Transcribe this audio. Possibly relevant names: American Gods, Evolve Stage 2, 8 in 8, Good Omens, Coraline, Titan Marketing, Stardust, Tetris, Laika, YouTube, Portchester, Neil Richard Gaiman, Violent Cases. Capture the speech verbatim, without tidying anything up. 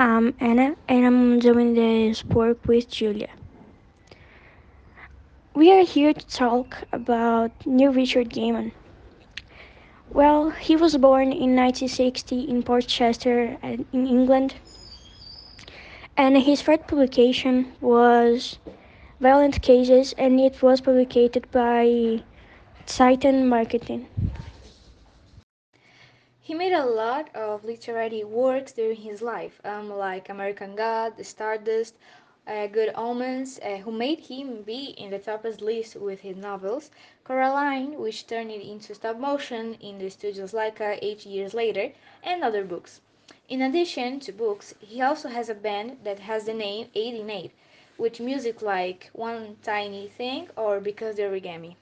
I'm Anna, and I'm doing this work with Julia. We are here to talk about Neil Richard Gaiman. Well, he was born in nineteen sixty in Portchester, in England, and his first publication was Violent Cases, and it was published by Titan Marketing. He made a lot of literary works during his life, um, like American Gods, Stardust, uh, Good Omens, uh, who made him be in the toughest list with his novels, Coraline, which turned it into stop motion in the studio's Laika eight years later, and other books. In addition to books, he also has a band that has the name eight in eight, with music like One Tiny Thing or Because the Origami.